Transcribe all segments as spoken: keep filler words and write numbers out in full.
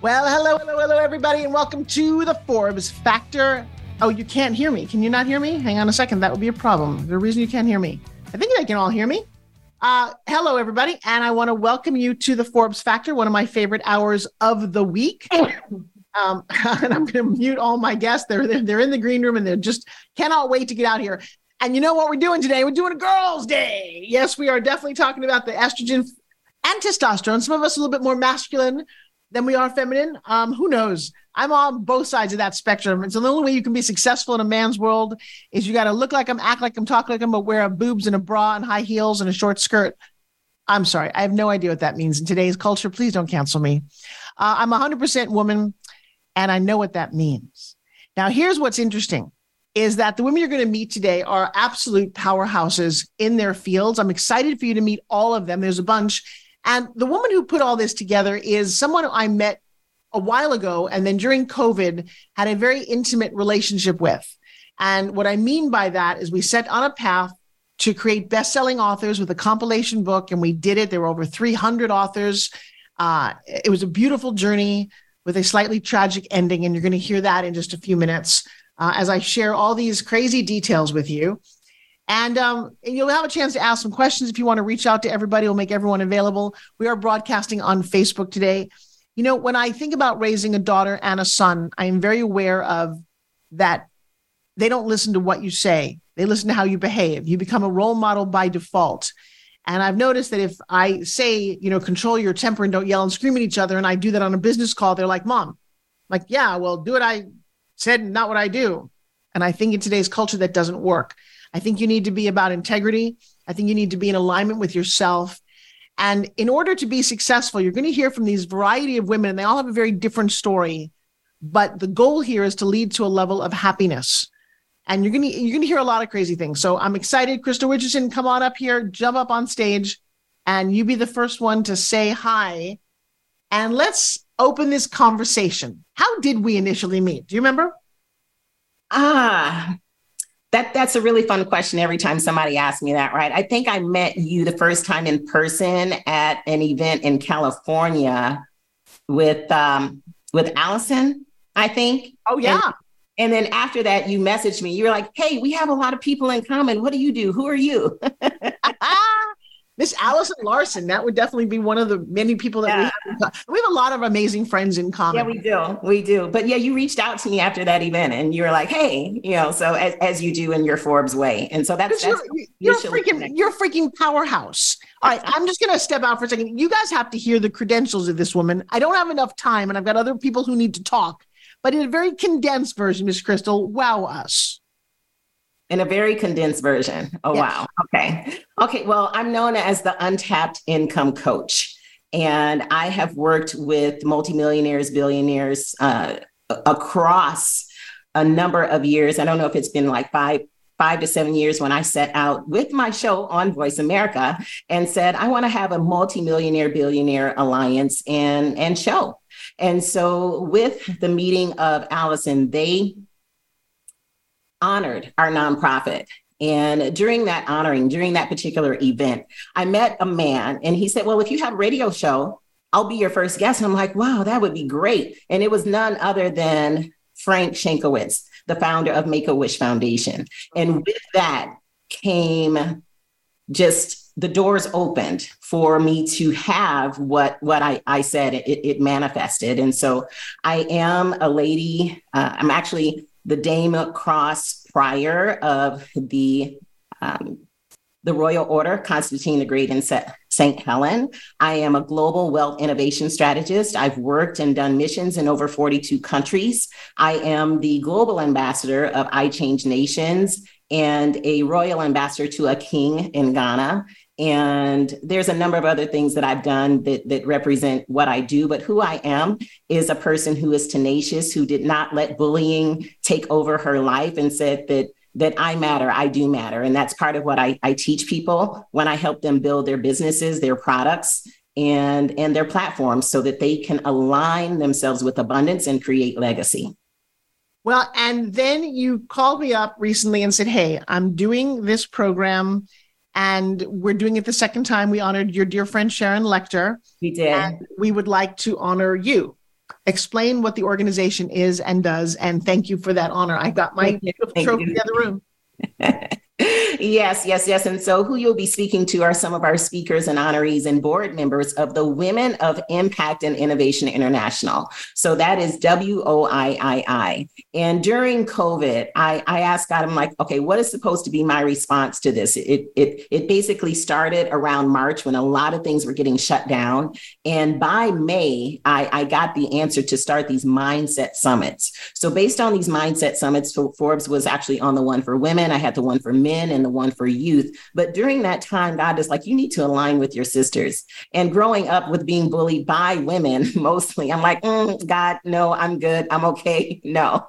Well, hello, hello, hello, everybody, and welcome to the Forbes Factor. Oh, you can't hear me. Can you not hear me? Hang on a second. That would be a problem. The reason you can't hear me. I think they can all hear me. Uh, hello, everybody, and I want to welcome you to the Forbes Factor, one of my favorite hours of the week. um, and I'm going to mute all my guests. They're, they're they're in the green room, and they just cannot wait to get out here. And you know what we're doing today? We're doing a girls' day. Yes, we are definitely talking about the estrogen and testosterone. Some of us are a little bit more masculine than we are feminine. Um, who knows? I'm on both sides of that spectrum. And so the only way you can be successful in a man's world is you got to look like him, act like him, talk like him, but wear a boobs and a bra and high heels and a short skirt. I'm sorry. I have no idea what that means in today's culture. Please don't cancel me. Uh, I'm one hundred percent woman, and I know what that means. Now, here's what's interesting is that the women you're going to meet today are absolute powerhouses in their fields. I'm excited for you to meet all of them. There's a bunch. And the woman who put all this together is someone I met a while ago, and then during COVID, had a very intimate relationship with. And what I mean by that is we set on a path to create best-selling authors with a compilation book, and we did it. There were over three hundred authors. Uh, it was a beautiful journey with a slightly tragic ending, and you're going to hear that in just a few minutes uh, as I share all these crazy details with you. And um, you'll have a chance to ask some questions if you want to reach out to everybody. We'll make everyone available. We are broadcasting on Facebook today. You know, when I think about raising a daughter and a son, I am very aware of that they don't listen to what you say. They listen to how you behave. You become a role model by default. And I've noticed that if I say, you know, control your temper and don't yell and scream at each other, and I do that on a business call, they're like, Mom, I'm like, yeah, well, do what I said, not what I do. And I think in today's culture, that doesn't work. I think you need to be about integrity. I think you need to be in alignment with yourself. And in order to be successful, you're going to hear from these variety of women, and they all have a very different story. But the goal here is to lead to a level of happiness. And you're going to, you're going to hear a lot of crazy things. So I'm excited. Krista Richardson, come on up here, jump up on stage, and you be the first one to say hi. And let's open this conversation. How did we initially meet? Do you remember? Ah, That that's a really fun question every time somebody asks me that, right? I think I met you the first time in person at an event in California with um, with Allison, I think. Oh, yeah. And, and then after that, you messaged me. You were like, hey, we have a lot of people in common. What do you do? Who are you? Miss Allison Larson. That would definitely be one of the many people that yeah. we have. We have a lot of amazing friends in common. Yeah, we do. We do. But yeah, you reached out to me after that event and you were like, hey, you know, so as, as you do in your Forbes way. And so that's, that's you're, you're freaking, you're freaking powerhouse. All right. I'm just going to step out for a second. You guys have to hear the credentials of this woman. I don't have enough time and I've got other people who need to talk, but in a very condensed version, Miss Crystal, wow us. In a very condensed version. Oh, yes. Wow. Okay. Okay. Well, I'm known as the Untapped Income Coach, and I have worked with multimillionaires, billionaires uh, across a number of years. I don't know if it's been like five, five to seven years when I set out with my show on Voice America and said, I want to have a multimillionaire, billionaire alliance and, and show. And so with the meeting of Allison, they honored our nonprofit. And during that honoring, during that particular event, I met a man and he said, well, if you have a radio show, I'll be your first guest. And I'm like, wow, that would be great. And it was none other than Frank Schenkowitz, the founder of Make-A-Wish Foundation. And with that came just the doors opened for me to have what, what I, I said, it, it manifested. And so I am a lady. Uh, I'm actually the Dame Cross Prior of the um, the Royal Order, Constantine the Great and Saint Helen. I am a global wealth innovation strategist. I've worked and done missions in over forty-two countries. I am the global ambassador of I Change Nations and a royal ambassador to a king in Ghana. And there's a number of other things that I've done that, that represent what I do. But who I am is a person who is tenacious, who did not let bullying take over her life, and said that that I matter, I do matter. And that's part of what I, I teach people when I help them build their businesses, their products, and, and their platforms, so that they can align themselves with abundance and create legacy. Well, and then you called me up recently and said, hey, I'm doing this program, and we're doing it the second time. We honored your dear friend, Sharon Lecter. We did. And we would like to honor you. Explain what the organization is and does. And thank you for that honor. I got my trophy in the other room. Yes, yes, yes. And so who you'll be speaking to are some of our speakers and honorees and board members of the Women of Impact and Innovation International. So that is W O I I I. And during COVID, I, I asked God, I'm like, okay, what is supposed to be my response to this? It, it, it basically started around March, when a lot of things were getting shut down. And by May, I, I got the answer to start these mindset summits. So based on these mindset summits, Forbes was actually on the one for women. I had the one for men and the one for youth. But during that time, God is like, you need to align with your sisters. And growing up with being bullied by women, mostly, I'm like, mm, God, no, I'm good. I'm okay. No.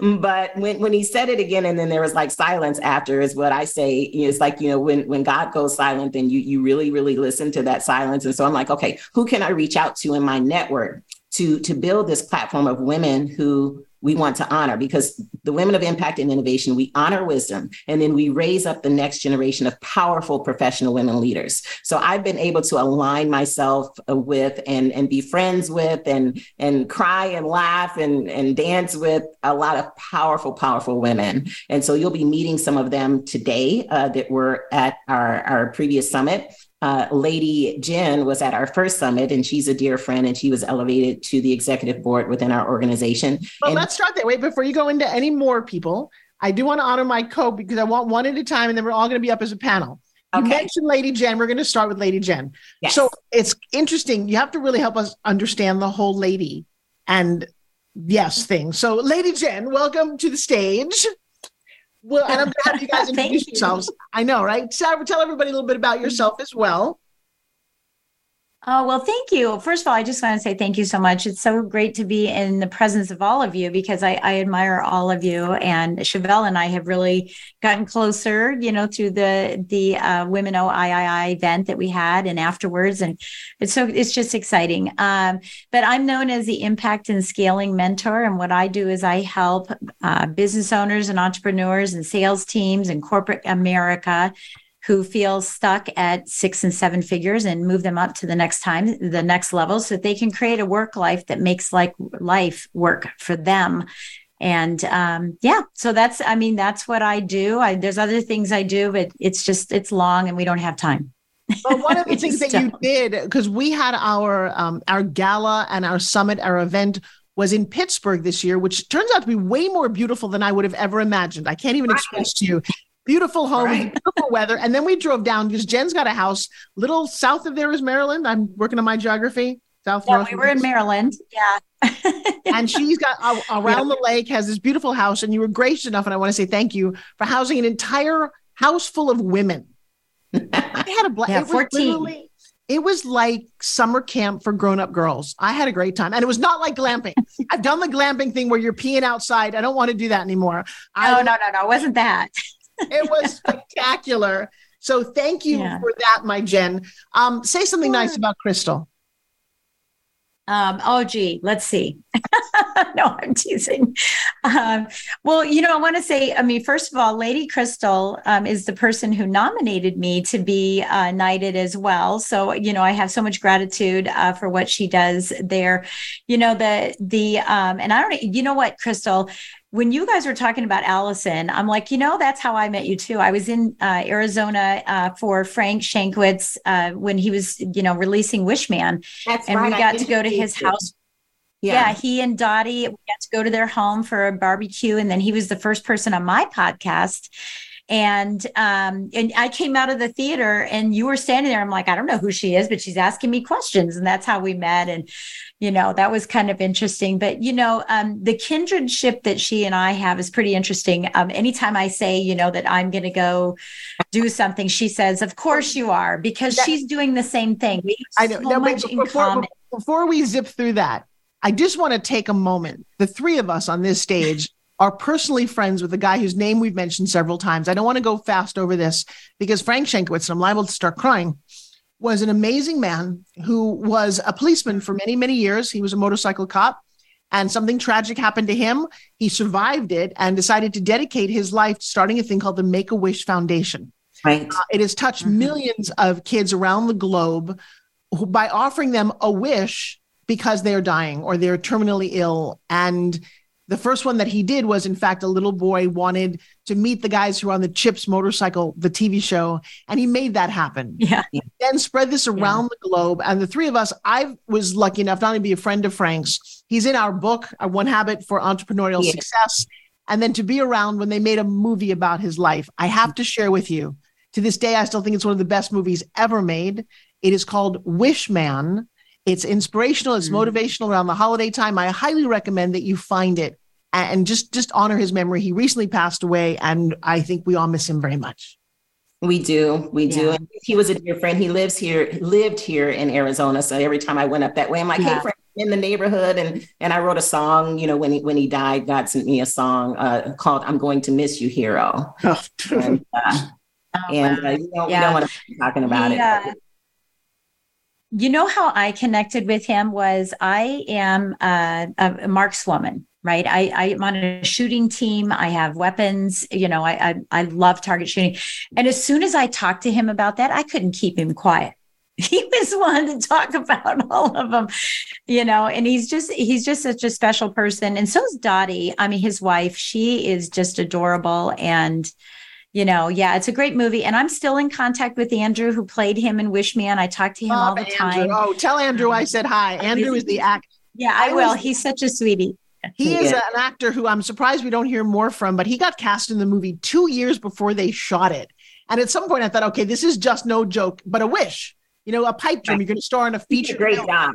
But when, when he said it again, and then there was like silence after, is what I say. It's like, you know, when, when God goes silent, then you, you really, really listen to that silence. And so I'm like, okay, who can I reach out to in my network to, to build this platform of women who we want to honor? Because the Women of Impact and Innovation, we honor wisdom, and then we raise up the next generation of powerful professional women leaders. So I've been able to align myself with and, and be friends with and, and cry and laugh and, and dance with a lot of powerful, powerful women. And so you'll be meeting some of them today uh, that were at our, our previous summit. Uh, Lady Jen was at our first summit, and she's a dear friend, and she was elevated to the executive board within our organization. Well, and- let's start that way. Before you go into any more people, I do want to honor my co, because I want one at a time, and then we're all going to be up as a panel. Okay. You mentioned Lady Jen. We're going to start with Lady Jen. Yes. So it's interesting. You have to really help us understand the whole lady and yes thing. So Lady Jen, welcome to the stage. Well, and I'm going to have you guys introduce you. yourselves. I know, right? Sarah, tell everybody a little bit about yourself as well. Oh, well, thank you. First of all, I just want to say thank you so much. It's so great to be in the presence of all of you, because I, I admire all of you. And Shevelle and I have really gotten closer, you know, through the the uh, Women O I I I event that we had and afterwards. And it's so it's just exciting. Um, but I'm known as the Impact and Scaling Mentor. And what I do is I help uh, business owners and entrepreneurs and sales teams and corporate America who feel stuck at six and seven figures, and move them up to the next time, the next level, so that they can create a work life that makes like life work for them. And um, yeah, so that's, I mean, that's what I do. I, there's other things I do, but it's just, it's long and we don't have time. But one of the things that don't. you did, because we had our, um, our gala and our summit, our event was in Pittsburgh this year, which turns out to be way more beautiful than I would have ever imagined. I can't even right. express to you. Beautiful home, right. beautiful weather. And then we drove down because Jen's got a house little south of there is Maryland. I'm working on my geography. South. Yeah, North we were East. in Maryland. Yeah. And she's got uh, around yeah. the lake, has this beautiful house. And you were gracious enough, and I want to say thank you for housing an entire house full of women. I had a bla- yeah, it was literally, it was like summer camp for grown-up girls. I had a great time. And it was not like glamping. I've done the glamping thing where you're peeing outside. I don't want to do that anymore. I, no, no, no, no. It wasn't that. It was spectacular. So thank you yeah. for that, my Jen. Um, say something nice about Crystal. Um, oh, gee, let's see. No, I'm teasing. Um, well, you know, I want to say, I mean, first of all, Lady Krystylle um, is the person who nominated me to be uh, knighted as well. So, you know, I have so much gratitude uh, for what she does there. You know, the, the, um, and I don't, you know what, Crystal, when you guys were talking about Allison, I'm like, you know, that's how I met you too. I was in uh, Arizona uh, for Frank Schenkowitz uh, when he was, you know, releasing Wish Man. That's and right. we got to go to his you. house. Yeah. yeah, he and Dottie, we got to go to their home for a barbecue. And then he was the first person on my podcast. And um, and I came out of the theater and you were standing there. I'm like, I don't know who she is, but she's asking me questions. And that's how we met. And, you know, that was kind of interesting. But, you know, um, the kindredship that she and I have is pretty interesting. Um, anytime I say, you know, that I'm going to go do something, she says, of course you are, because that, she's doing the same thing. We have I know. so now, much wait, in before, common. Before we zip through that, I just want to take a moment. The three of us on this stage are personally friends with a guy whose name we've mentioned several times. I don't want to go fast over this because Frank Schenkowitz, and I'm liable to start crying, was an amazing man who was a policeman for many, many years. He was a motorcycle cop, and something tragic happened to him. He survived it and decided to dedicate his life to starting a thing called the Make-A-Wish Foundation. Right. Uh, it has touched mm-hmm. millions of kids around the globe who, by offering them a wish because they're dying or they're terminally ill. And the first one that he did was, in fact, a little boy wanted to meet the guys who were on the Chips motorcycle, the T V show, and he made that happen. Yeah. He then spread this around yeah. the globe. And the three of us, I was lucky enough not only to be a friend of Frank's, he's in our book, Our One Habit for Entrepreneurial yeah. Success, and then to be around when they made a movie about his life. I have to share with you, to this day, I still think it's one of the best movies ever made. It is called Wish Man. It's inspirational. It's mm. motivational around the holiday time. I highly recommend that you find it and just, just honor his memory. He recently passed away, and I think we all miss him very much. We do. We yeah. do. And he was a dear friend. He lives here, lived here in Arizona. So every time I went up that way, I'm like, yeah. hey, Frank, in the neighborhood. And and I wrote a song, you know, when he, when he died, God sent me a song uh, called I'm Going to Miss You, Hero. Oh. And, uh, oh, and uh, you don't, yeah. don't want to be talking about yeah. it. You know how I connected with him was I am a, a markswoman, right? I, I'm on a shooting team. I have weapons. You know, I, I I love target shooting. And as soon as I talked to him about that, I couldn't keep him quiet. He was one to talk about all of them, you know, and he's just, he's just such a special person. And so is Dottie. I mean, his wife, she is just adorable. And you know, yeah, it's a great movie. And I'm still in contact with Andrew, who played him in Wish Man. I talk to him oh, all the Andrew. time. Oh, tell Andrew I said hi. Andrew is the actor. Yeah, I, I will. Was, He's such a sweetie. He yeah. is an actor who I'm surprised we don't hear more from, but he got cast in the movie two years before they shot it. And at some point I thought, okay, this is just no joke, but a wish, you know, a pipe dream. You're going to star in a feature. A great film. Job.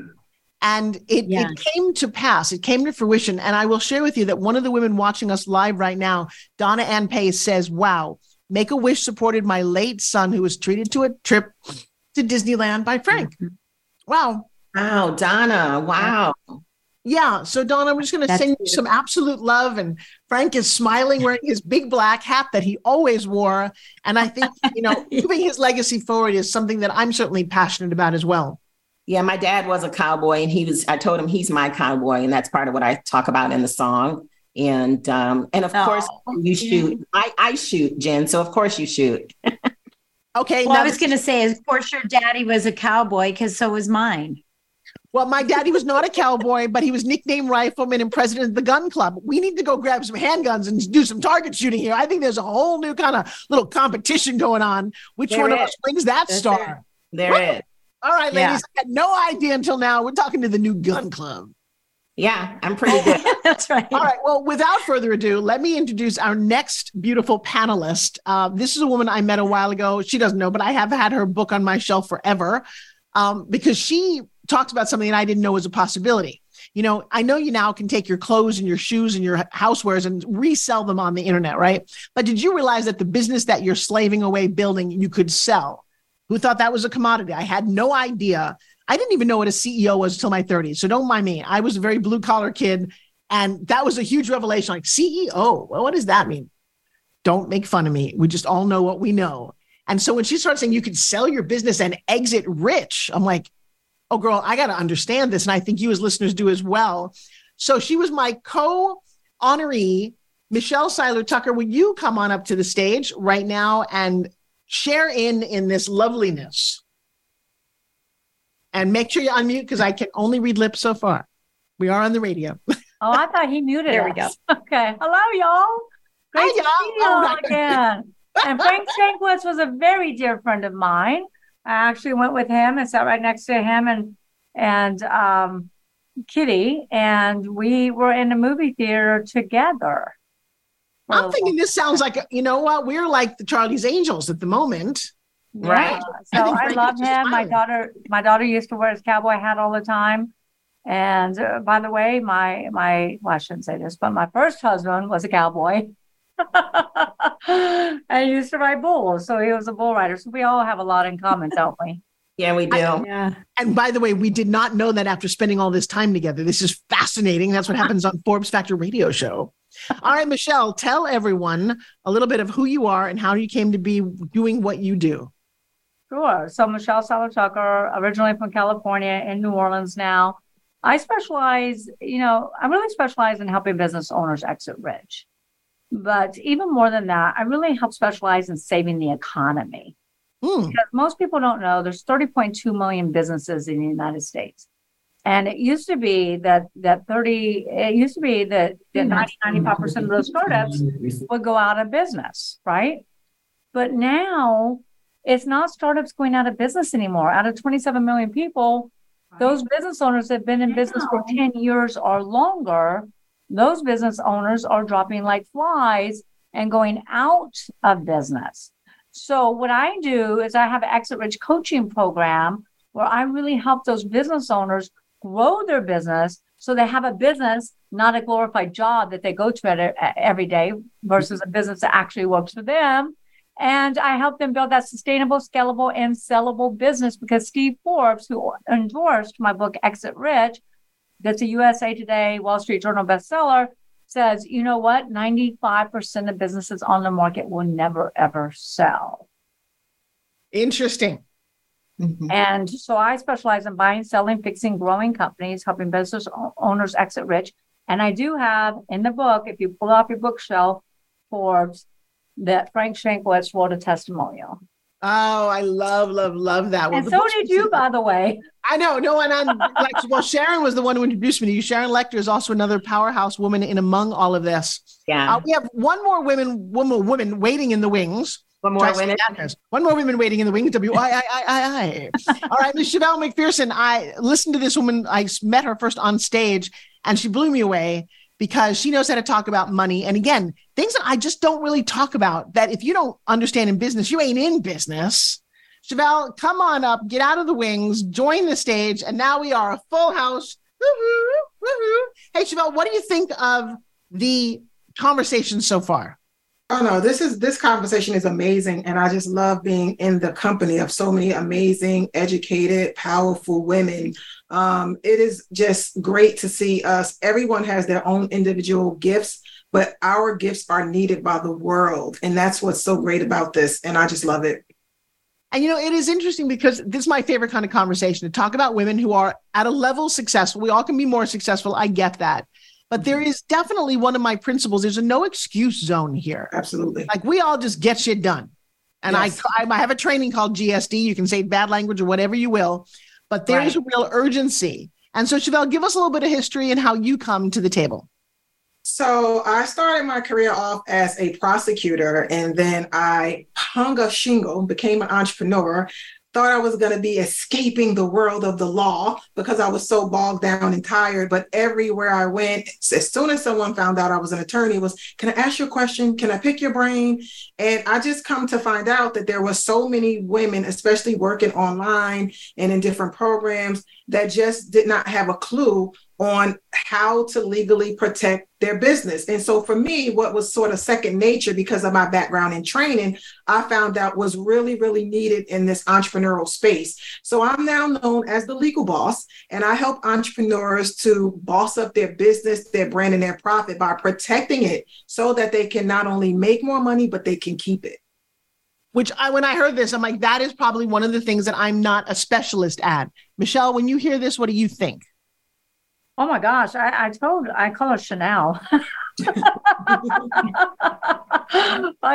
And it, yes. it came to pass. It came to fruition. And I will share with you that one of the women watching us live right now, Donna Ann Pace, says, wow, Make-A-Wish supported my late son, who was treated to a trip to Disneyland by Frank. Mm-hmm. Wow. Wow, Donna. Wow. Yeah. So, Donna, I'm just going to send you some absolute love. And Frank is smiling, wearing his big black hat that he always wore. And I think, you know, moving his legacy forward is something that I'm certainly passionate about as well. Yeah, my dad was a cowboy, and he was, I told him he's my cowboy. And that's part of what I talk about in the song. And, um, and of oh, course you shoot, I, I shoot, Jen. So of course you shoot. Okay. Well, I was going to say, of course your daddy was a cowboy, because so was mine. Well, my daddy was not a cowboy, but he was nicknamed Rifleman and president of the gun club. We need to go grab some handguns and do some target shooting here. I think there's a whole new kind of little competition going on. Which there one is. Of us wins that That's star? There, there is. All right, ladies, yeah. I had no idea until now. We're talking to the new gun club. Yeah, I'm pretty good. That's right. All right. Well, without further ado, let me introduce our next beautiful panelist. Uh, this is a woman I met a while ago. She doesn't know, but I have had her book on my shelf forever um, because she talks about something that I didn't know was a possibility. You know, I know you now can take your clothes and your shoes and your housewares and resell them on the internet, right? But did you realize that the business that you're slaving away building, you could sell? Who thought that was a commodity? I had no idea. I didn't even know what a C E O was until my thirties. So don't mind me. I was a very blue collar kid. And that was a huge revelation. Like, C E O, well, what does that mean? Don't make fun of me. We just all know what we know. And so when she started saying you could sell your business and exit rich, I'm like, oh, girl, I got to understand this. And I think you as listeners do as well. So she was my co-honoree, Michelle Seiler Tucker. Will you come on up to the stage right now and share in, in this loveliness? And make sure you unmute, because I can only read lips so far. We are on the radio. Oh, I thought he muted There us. We go. Okay. Hello, y'all. Great Hi, to y'all. See you all again. And Frank Schenkowitz was a very dear friend of mine. I actually went with him and sat right next to him and and um, Kitty, and we were in a movie theater together. I'm oh. thinking this sounds like, you know what, we're like the Charlie's Angels at the moment. Right. Yeah. So I, I love him. Fine. My daughter, my daughter used to wear his cowboy hat all the time. And uh, by the way, my, my, well, I shouldn't say this, but my first husband was a cowboy. And he used to ride bulls. So he was a bull rider. So we all have a lot in common, don't we? Yeah, we do. I, yeah. And by the way, we did not know that after spending all this time together. This is fascinating. That's what happens on Forbes Factor radio show. All right, Michelle, tell everyone a little bit of who you are and how you came to be doing what you do. Sure. So Michelle Seiler Tucker, originally from California, in New Orleans now. I specialize, you know, I really specialize in helping business owners exit rich. But even more than that, I really help specialize in saving the economy. Mm. Because most people don't know there's thirty point two million businesses in the United States. And it used to be that that thirty, it used to be that, that ninety, ninety-five percent of those startups would go out of business, right? But now it's not startups going out of business anymore. Out of twenty-seven million people, those business owners that have been in business for ten years or longer, those business owners are dropping like flies and going out of business. So what I do is I have an Exit Rich coaching program where I really help those business owners grow their business so they have a business, not a glorified job that they go to every day, versus a business that actually works for them. And I help them build that sustainable, scalable, and sellable business, because Steve Forbes, who endorsed my book, Exit Rich, that's a U S A Today, Wall Street Journal bestseller, says, you know what, ninety-five percent of businesses on the market will never, ever sell. Interesting. Mm-hmm. And so I specialize in buying, selling, fixing, growing companies, helping business owners exit rich. And I do have in the book, if you pull off your bookshelf, Forbes, that Frank Schenkowitz wrote a testimonial. Oh, I love, love, love that one. And so did you, by the way. I know. No, and I'm like, well, Sharon was the one who introduced me to you. Sharon Lecter is also another powerhouse woman in among all of this. Yeah. Uh, we have one more women, woman, woman waiting in the wings. One more women. One more women waiting in the wings. W I I I I. All right, Miss Shevelle McPherson. I listened to this woman. I met her first on stage, and she blew me away because she knows how to talk about money. And again, things that I just don't really talk about. That if you don't understand in business, you ain't in business. Shevelle, come on up, get out of the wings, join the stage, and now we are a full house. Woo-hoo, woo-hoo. Hey, Shevelle, what do you think of the conversation so far? Oh no, this is this conversation is amazing, and I just love being in the company of so many amazing, educated, powerful women. Um, it is just great to see us. Everyone has their own individual gifts, but our gifts are needed by the world, and that's what's so great about this. And I just love it. And, you know, it is interesting because this is my favorite kind of conversation, to talk about women who are at a level successful. We all can be more successful. I get that. But there is definitely one of my principles. There's a no excuse zone here. Absolutely. Like we all just get shit done. And yes. I, I have a training called G S D. You can say bad language or whatever you will, but there is right. a real urgency. And so Shevelle, give us a little bit of history and how you come to the table. So I started my career off as a prosecutor, and then I hung a shingle, became an entrepreneur, thought I was going to be escaping the world of the law because I was so bogged down and tired. But everywhere I went, as soon as someone found out I was an attorney, it was, can I ask you a question? Can I pick your brain? And I just come to find out that there were so many women, especially working online and in different programs, that just did not have a clue on how to legally protect their business. And so for me, what was sort of second nature because of my background in training, I found out was really, really needed in this entrepreneurial space. So I'm now known as the legal boss, and I help entrepreneurs to boss up their business, their brand, and their profit by protecting it so that they can not only make more money, but they can keep it. Which I, when I heard this, I'm like, that is probably one of the things that I'm not a specialist at. Michelle, when you hear this, what do you think? Oh my gosh, I, I told, I call her Chanel. I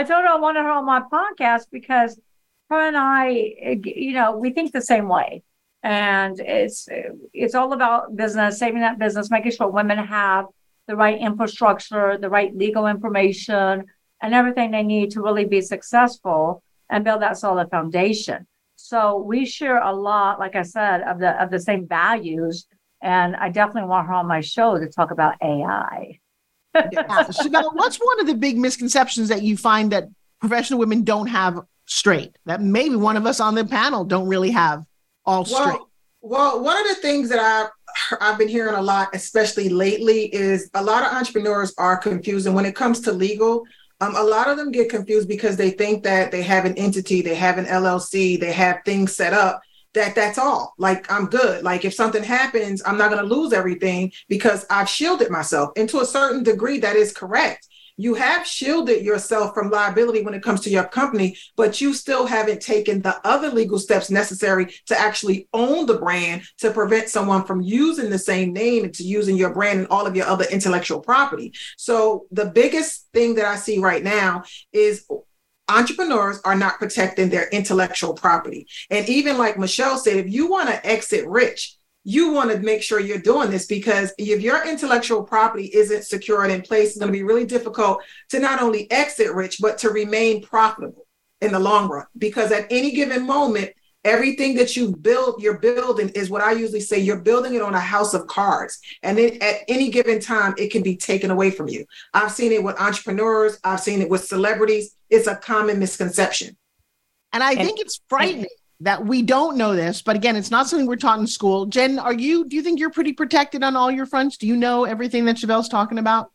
told her I wanted her on my podcast because her and I, you know, we think the same way. And it's it's all about business, saving that business, making sure women have the right infrastructure, the right legal information, and everything they need to really be successful and build that solid foundation. So we share a lot, like I said, of the of the same values. And I definitely want her on my show to talk about A I. Yeah. So now, what's one of the big misconceptions that you find that professional women don't have straight, that maybe one of us on the panel don't really have all straight? Well, well one of the things that I I've been hearing a lot, especially lately, is a lot of entrepreneurs are confused. And when it comes to legal, um, a lot of them get confused because they think that they have an entity, they have an L L C, they have things set up, that that's all. Like, I'm good. Like, if something happens, I'm not going to lose everything because I've shielded myself. And to a certain degree, that is correct. You have shielded yourself from liability when it comes to your company, but you still haven't taken the other legal steps necessary to actually own the brand, to prevent someone from using the same name and to using your brand and all of your other intellectual property. So the biggest thing that I see right now is entrepreneurs are not protecting their intellectual property. And even like Michelle said, if you want to exit rich, you want to make sure you're doing this, because if your intellectual property isn't secured in place, it's going to be really difficult to not only exit rich, but to remain profitable in the long run. Because at any given moment, everything that you build, you're building is what I usually say, you're building it on a house of cards. And then at any given time, it can be taken away from you. I've seen it with entrepreneurs. I've seen it with celebrities. It's a common misconception. And I think it's frightening that we don't know this, but again, it's not something we're taught in school. Jen, are you, do you think you're pretty protected on all your fronts? Do you know everything that Chevelle's talking about?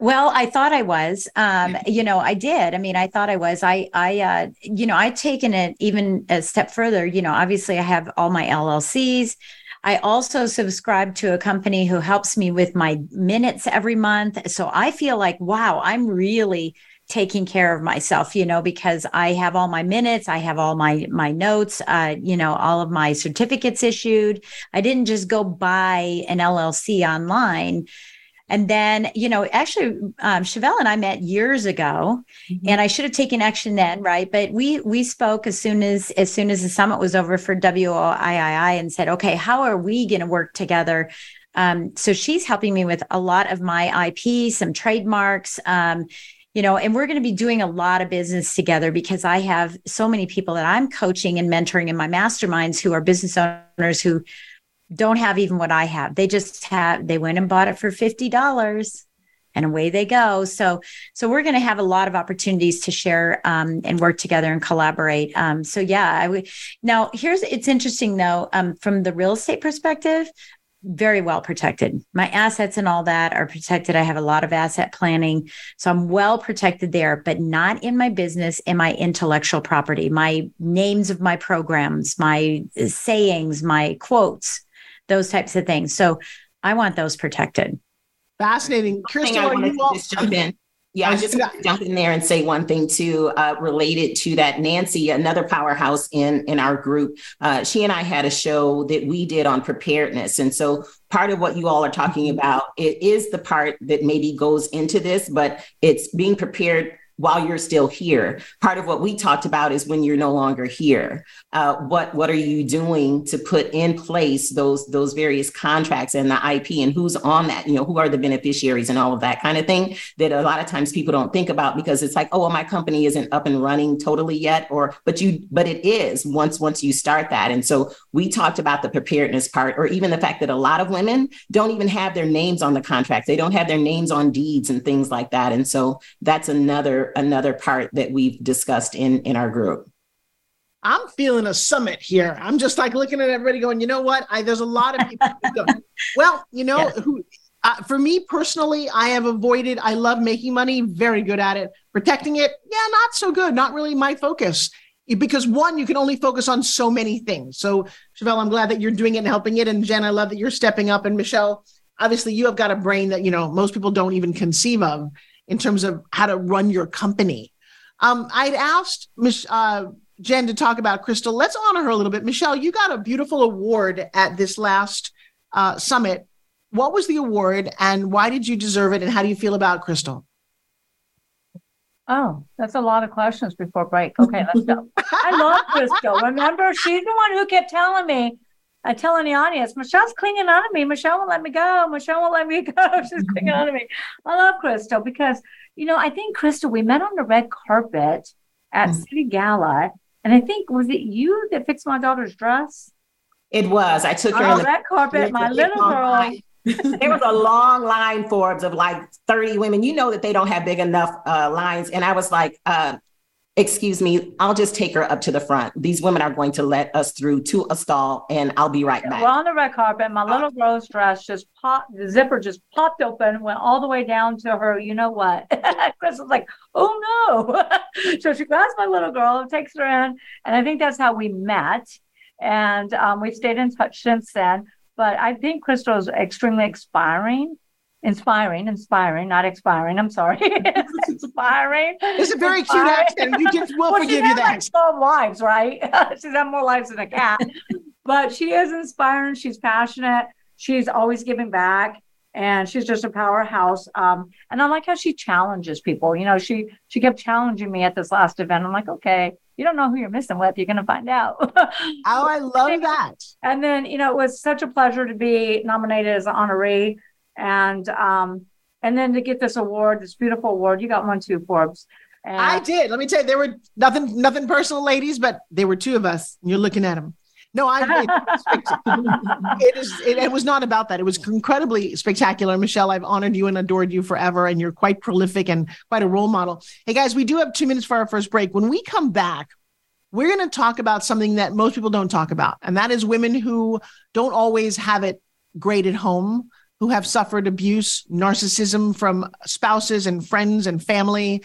Well, I thought I was, um, you know, I did. I mean, I thought I was, I, I, uh, you know, I've taken it even a step further. You know, obviously I have all my L L Cs. I also subscribe to a company who helps me with my minutes every month. So I feel like, wow, I'm really taking care of myself, you know, because I have all my minutes, I have all my my notes, uh, you know, all of my certificates issued. I didn't just go buy an L L C online. And then, you know, actually, um, Shevelle and I met years ago, mm-hmm. and I should have taken action then, right? But we we spoke as soon as as soon as the summit was over for W O I I I and said, okay, how are we going to work together? Um, so she's helping me with a lot of my I P, some trademarks, um, you know, and we're going to be doing a lot of business together, because I have so many people that I'm coaching and mentoring in my masterminds who are business owners who don't have even what I have. They just have, they went and bought it for fifty dollars and away they go. So, so we're going to have a lot of opportunities to share um, and work together and collaborate. Um, so yeah, I would. Now here's, it's interesting though, um, from the real estate perspective, very well protected. My assets and all that are protected. I have a lot of asset planning, so I'm well protected there, but not in my business and my intellectual property, my names of my programs, my sayings, my quotes, those types of things. So I want those protected. Fascinating. Kristen, I wanted to just jump in. Yeah, I just want to jump in there and say one thing too, uh, related to that. Nancy, another powerhouse in, in our group, uh, she and I had a show that we did on preparedness. And so part of what you all are talking about, it is the part that maybe goes into this, but it's being prepared while you're still here. Part of what we talked about is when you're no longer here. Uh, what what are you doing to put in place those those various contracts and the I P, and who's on that? You know, who are the beneficiaries and all of that kind of thing that a lot of times people don't think about, because it's like, oh, well, my company isn't up and running totally yet, or but you but it is once once you start that. And so we talked about the preparedness part, or even the fact that a lot of women don't even have their names on the contracts. They don't have their names on deeds and things like that. And so that's another. another part that we've discussed in, in our group. I'm feeling a summit here. I'm just like looking at everybody going, you know what? I, there's a lot of people who don't. Well, you know, yeah. who, uh, for me personally, I have avoided, I love making money, very good at it. Protecting it, yeah, not so good. Not really my focus. Because one, you can only focus on so many things. So Shevelle, I'm glad that you're doing it and helping it. And Jen, I love that you're stepping up. And Michelle, obviously you have got a brain that, you know, most people don't even conceive of, in terms of how to run your company. Um, I'd asked Mich- uh, Jen to talk about Krystylle. Let's honor her a little bit. Michelle, you got a beautiful award at this last uh, summit. What was the award and why did you deserve it? And how do you feel about Krystylle? Oh, that's a lot of questions before break. Okay, let's go. I love Krystylle. Remember, she's the one who kept telling me, I telling the audience, Michelle's clinging on to me. Michelle won't let me go. Michelle won't let me go. She's clinging on to me. I love Krystylle because, you know, I think, Krystylle, we met on the red carpet at mm. City Gala. And I think, was it you that fixed my daughter's dress? It was. I took her on the red carpet. My little girl There was a long line, Forbes, of like thirty women. You know that they don't have big enough uh, lines. And I was like, uh, excuse me, I'll just take her up to the front. These women are going to let us through to a stall, and I'll be right back. Well, on the red carpet, my little rose dress just popped, the zipper just popped open, went all the way down to her, you know what? Chris was like, oh no. So she grabs my little girl, takes her in, and I think that's how we met. And um, we've stayed in touch since then. But I think Crystal's extremely inspiring, inspiring, inspiring, not expiring. I'm sorry. inspiring. It's a very inspiring. Cute accent. We just will well, forgive you that. She's had like twelve lives, right? She's had more lives than a cat. But she is inspiring. She's passionate. She's always giving back. And she's just a powerhouse. Um, and I like how she challenges people. You know, she she kept challenging me at this last event. I'm like, okay, you don't know who you're missing with. You're going to find out. Oh, I love that. And then, you know, it was such a pleasure to be nominated as an honoree. And um, and then to get this award, this beautiful award. You got one too, Forbes. And I did. Let me tell you, there were nothing, nothing personal, ladies, but there were two of us. And you're looking at them. No, I. It, it, is, it, it was not about that. It was incredibly spectacular. Michelle, I've honored you and adored you forever, and you're quite prolific and quite a role model. Hey, guys, we do have two minutes for our first break. When we come back, we're going to talk about something that most people don't talk about, and that is women who don't always have it great at home, who have suffered abuse, narcissism from spouses and friends and family,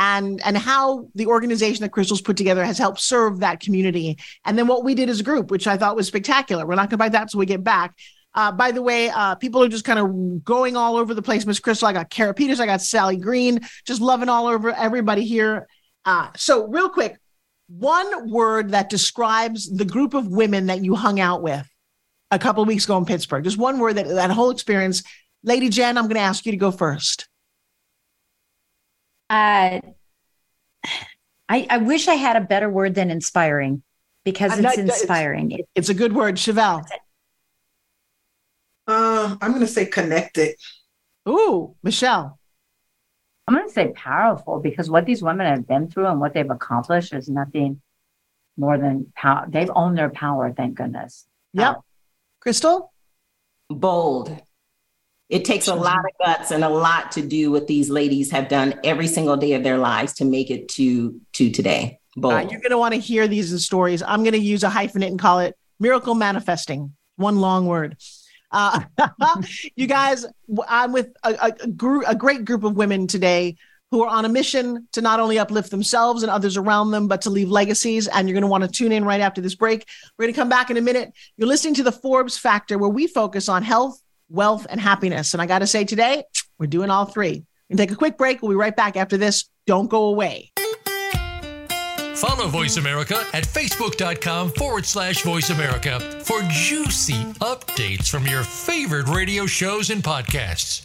and and how the organization that Crystal's put together has helped serve that community. And then what we did as a group, which I thought was spectacular. We're not going to buy that until we get back. Uh, by the way, uh, people are just kind of going all over the place. Miss Crystal, I got Kara Peters, I got Sally Green, just loving all over everybody here. Uh, so real quick, one word that describes the group of women that you hung out with a couple of weeks ago in Pittsburgh. Just one word, that, that whole experience. Lady Jen, I'm going to ask you to go first. Uh, I, I wish I had a better word than inspiring, because it's not, inspiring. It's, it's a good word. Shevelle. Uh, I'm going to say connected. Ooh, Michelle. I'm going to say powerful, because what these women have been through and what they've accomplished is nothing more than power. They've owned their power. Thank goodness. Yep. Uh, Crystal. Bold. It takes a lot of guts and a lot to do what these ladies have done every single day of their lives to make it to, to today. Uh, you're going to want to hear these in stories. I'm going to use a hyphenate and call it miracle manifesting. One long word. Uh, you guys, I'm with a, a, gr- a great group of women today who are on a mission to not only uplift themselves and others around them, but to leave legacies. And you're going to want to tune in right after this break. We're going to come back in a minute. You're listening to The Forbes Factor, where we focus on health, wealth, and happiness. And I got to say, today, we're doing all three. We're going to take a quick break. We'll be right back after this. Don't go away. Follow Voice America at facebook.com forward slash Voice America for juicy updates from your favorite radio shows and podcasts.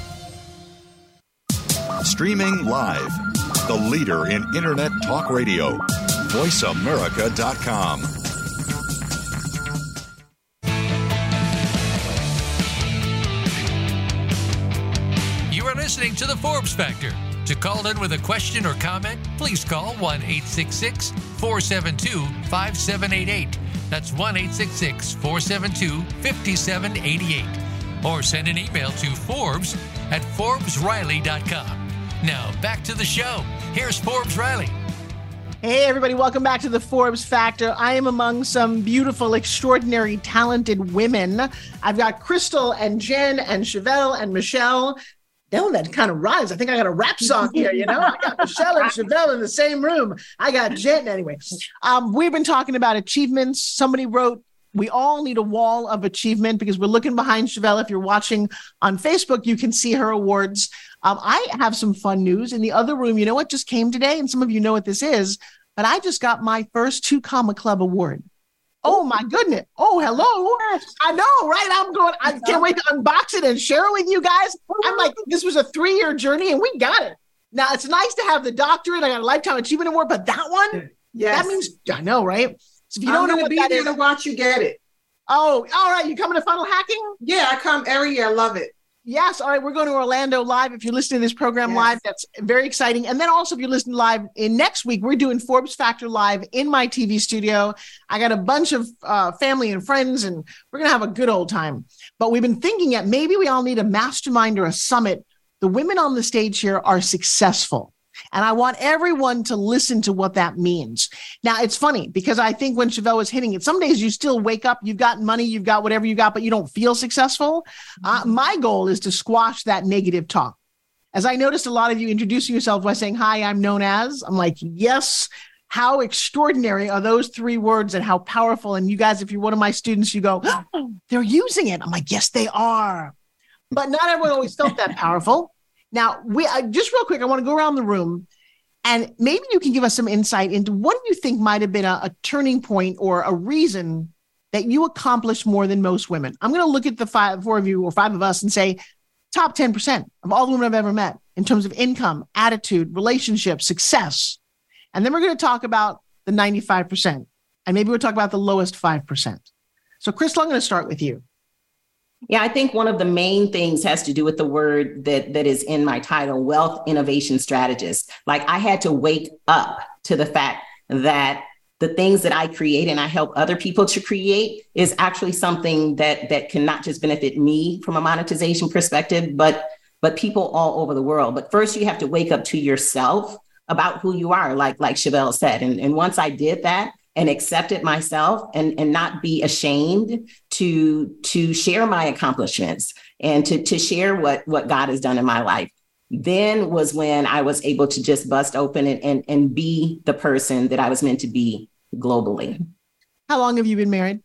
Streaming live, the leader in Internet Talk Radio, voice america dot com. listening to The Forbes Factor. To call in with a question or comment, please call one eight six six, four seven two, five seven eight eight. That's one eight six six, four seven two, five seven eight eight. Or send an email to Forbes at Forbes Riley dot com. Now, back to the show. Here's Forbes Riley. Hey, everybody. Welcome back to The Forbes Factor. I am among some beautiful, extraordinary, talented women. I've got Crystal and Jen and Shevelle and Michelle. No, that kind of rhymes. I think I got a rap song here, you know? I got Michelle and Shevelle in the same room. I got Jen. Anyway, um, we've been talking about achievements. Somebody wrote, we all need a wall of achievement, because we're looking behind Shevelle. If you're watching on Facebook, you can see her awards. Um, I have some fun news in the other room. You know what just came today? And some of you know what this is, but I just got my first two Comma Club award. Oh my goodness. Oh, hello. I know, right? I'm going, I can't wait to unbox it and share it with you guys. I'm like, this was a three-year journey and we got it. Now, it's nice to have the doctorate. I got a Lifetime Achievement Award, but that one, yes. That means, I know, right? So if you don't I'm know what that is, to watch you get it. Oh, all right. You coming to Funnel Hacking? Yeah, I come every year. I love it. Yes. All right. We're going to Orlando live. If you're listening to this program yes. live, that's very exciting. And then also, if you're listening live in next week, we're doing Forbes Factor live in my T V studio. I got a bunch of uh, family and friends, and we're going to have a good old time. But we've been thinking that maybe we all need a mastermind or a summit. The women on the stage here are successful. And I want everyone to listen to what that means. Now, it's funny because I think when Shevelle was hitting it, some days you still wake up, you've got money, you've got whatever you got, but you don't feel successful. Uh, my goal is to squash that negative talk. As I noticed, a lot of you introducing yourself by saying, hi, I'm known as, I'm like, yes, how extraordinary are those three words and how powerful. And you guys, if you're one of my students, you go, oh, they're using it. I'm like, yes, they are. But not everyone always felt that powerful. Now, we uh, just real quick, I want to go around the room and maybe you can give us some insight into what do you think might have been a, a turning point or a reason that you accomplished more than most women. I'm going to look at the five, four of you or five of us and say top ten percent of all the women I've ever met in terms of income, attitude, relationship, success. And then we're going to talk about the ninety-five percent and maybe we'll talk about the lowest five percent. So Crystal, I'm going to start with you. Yeah, I think one of the main things has to do with the word that that is in my title, wealth innovation strategist. Like I had to wake up to the fact that the things that I create and I help other people to create is actually something that that can not just benefit me from a monetization perspective, but but people all over the world. But first, you have to wake up to yourself about who you are, like like Shevelle said. And, and once I did that, and accept it myself and, and not be ashamed to, to share my accomplishments and to, to share what, what God has done in my life. Then was when I was able to just bust open and, and, and be the person that I was meant to be globally. How long have you been married?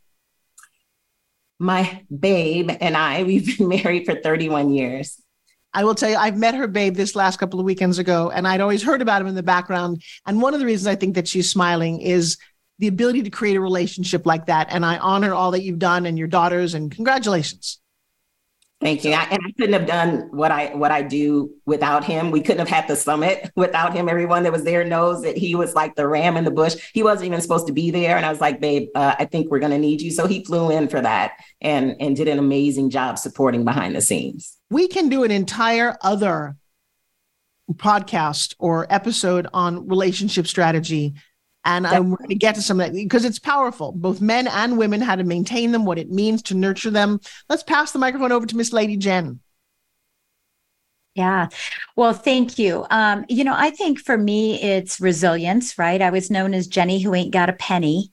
My babe and I, we've been married for thirty-one years. I will tell you, I've met her babe this last couple of weekends ago, and I'd always heard about him in the background. And one of the reasons I think that she's smiling is the ability to create a relationship like that. And I honor all that you've done and your daughters, and congratulations. Thank you. I, and I couldn't have done what I, what I do without him. We couldn't have had the summit without him. Everyone that was there knows that he was like the ram in the bush. He wasn't even supposed to be there. And I was like, babe, uh, I think we're going to need you. So he flew in for that and, and did an amazing job supporting behind the scenes. We can do an entire other podcast or episode on relationship strategy. And I'm going to get to some of that because it's powerful, both men and women, how to maintain them, what it means to nurture them. Let's pass the microphone over to Miss Lady Jen. Yeah. Well, thank you. Um, you know, I think for me, it's resilience, right? I was known as Jenny who ain't got a penny.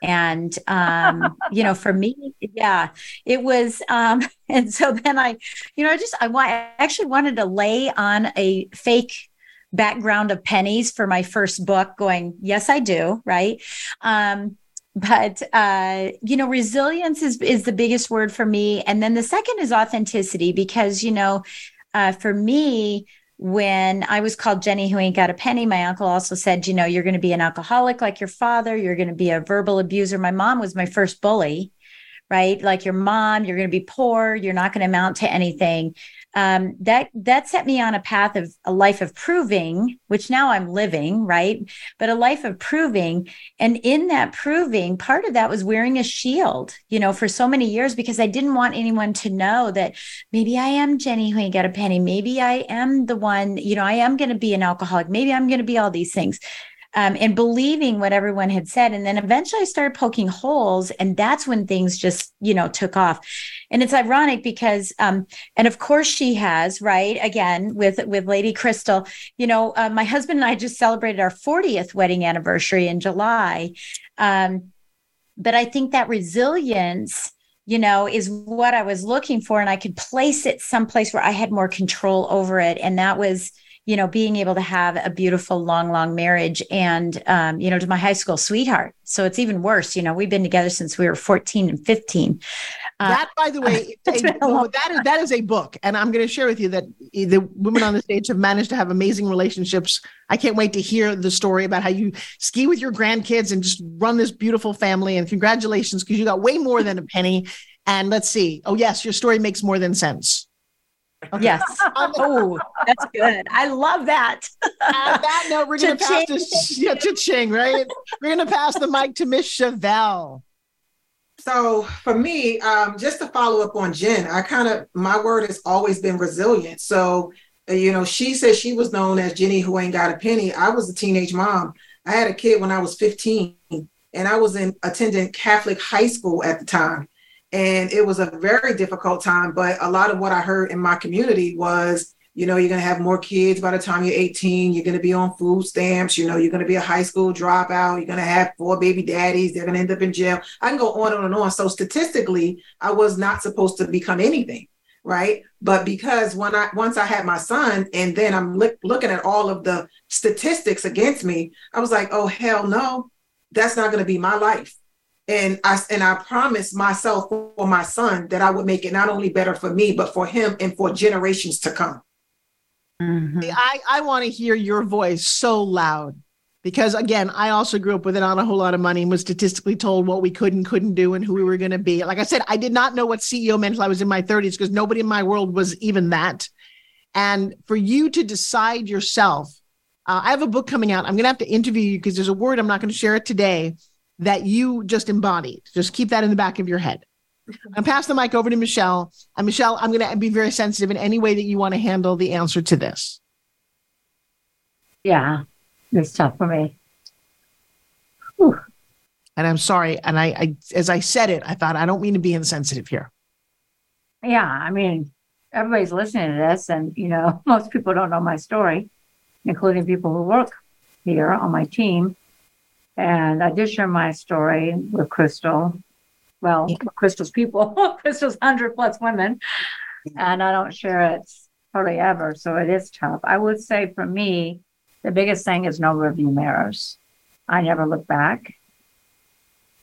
And, um, you know, for me, yeah, it was. Um, and so then I, you know, I just, I, I actually wanted to lay on a fake background of pennies for my first book going, yes, I do. Right. Um, but, uh, you know, resilience is, is the biggest word for me. And then the second is authenticity, because, you know, uh, for me, when I was called Jenny who ain't got a penny, my uncle also said, you know, you're going to be an alcoholic like your father. You're going to be a verbal abuser. My mom was my first bully. right? Like your mom, you're going to be poor, you're not going to amount to anything. Um, that that set me on a path of a life of proving, which now I'm living, right? But a life of proving. And in that proving, part of that was wearing a shield, you know, for so many years, because I didn't want anyone to know that maybe I am Jenny who ain't got a penny. Maybe I am the one, you know, I am going to be an alcoholic. Maybe I'm going to be all these things. Um, and believing what everyone had said. And then eventually I started poking holes, and that's when things just, you know, took off. And it's ironic because, um, and of course she has, right? Again, with, with Lady Krystylle, you know, uh, my husband and I just celebrated our fortieth wedding anniversary in July. Um, but I think that resilience, you know, is what I was looking for. And I could place it someplace where I had more control over it. And that was, you know, being able to have a beautiful, long, long marriage and, um, you know, to my high school sweetheart. So it's even worse. You know, we've been together since we were fourteen and fifteen. Uh, that, by the way, uh, a, that, is, that is a book. And I'm going to share with you that the women on the stage have managed to have amazing relationships. I can't wait to hear the story about how you ski with your grandkids and just run this beautiful family. And congratulations, because you got way more than a penny. And let's see. Oh, yes, your story makes more than sense. Okay. Yes. Oh, that's good. I love that. On that note, we're going to pass this, yeah, cha-ching, right? We're going to pass the mic to Miss Shevelle. So for me, um, just to follow up on Jen, I kind of, my word has always been resilient. So, you know, she said she was known as Jenny who ain't got a penny. I was a teenage mom. I had a kid when I was fifteen, and I was in attending Catholic high school at the time. And it was a very difficult time, but a lot of what I heard in my community was, you know, you're going to have more kids by the time you're eighteen, you're going to be on food stamps, you know, you're going to be a high school dropout, you're going to have four baby daddies, they're going to end up in jail. I can go on and on and on. So statistically, I was not supposed to become anything, right? But because when I once I had my son, and then I'm look, looking at all of the statistics against me, I was like, oh, hell no, that's not going to be my life. And I and I promised myself for my son that I would make it not only better for me, but for him and for generations to come. Mm-hmm. I, I want to hear your voice so loud, because, again, I also grew up with it on a whole lot of money and was statistically told what we could and couldn't do and who we were going to be. Like I said, I did not know what C E O meant until I was in my thirties, because nobody in my world was even that. And for you to decide yourself, uh, I have a book coming out. I'm going to have to interview you because there's a word, I'm not going to share it today, that you just embodied. Just keep that in the back of your head. I'll pass the mic over to Michelle. And Michelle, I'm going to be very sensitive in any way that you want to handle the answer to this. Yeah, it's tough for me. Whew. And I'm sorry. And I, I, as I said it, I thought, I don't mean to be insensitive here. Yeah, I mean, everybody's listening to this, and, you know, most people don't know my story, including people who work here on my team. And I did share my story with Krystylle. Well, yeah. Krystyle's people, Krystyle's one hundred plus women. And I don't share it hardly ever. So it is tough. I would say for me, the biggest thing is no rearview mirrors. I never look back.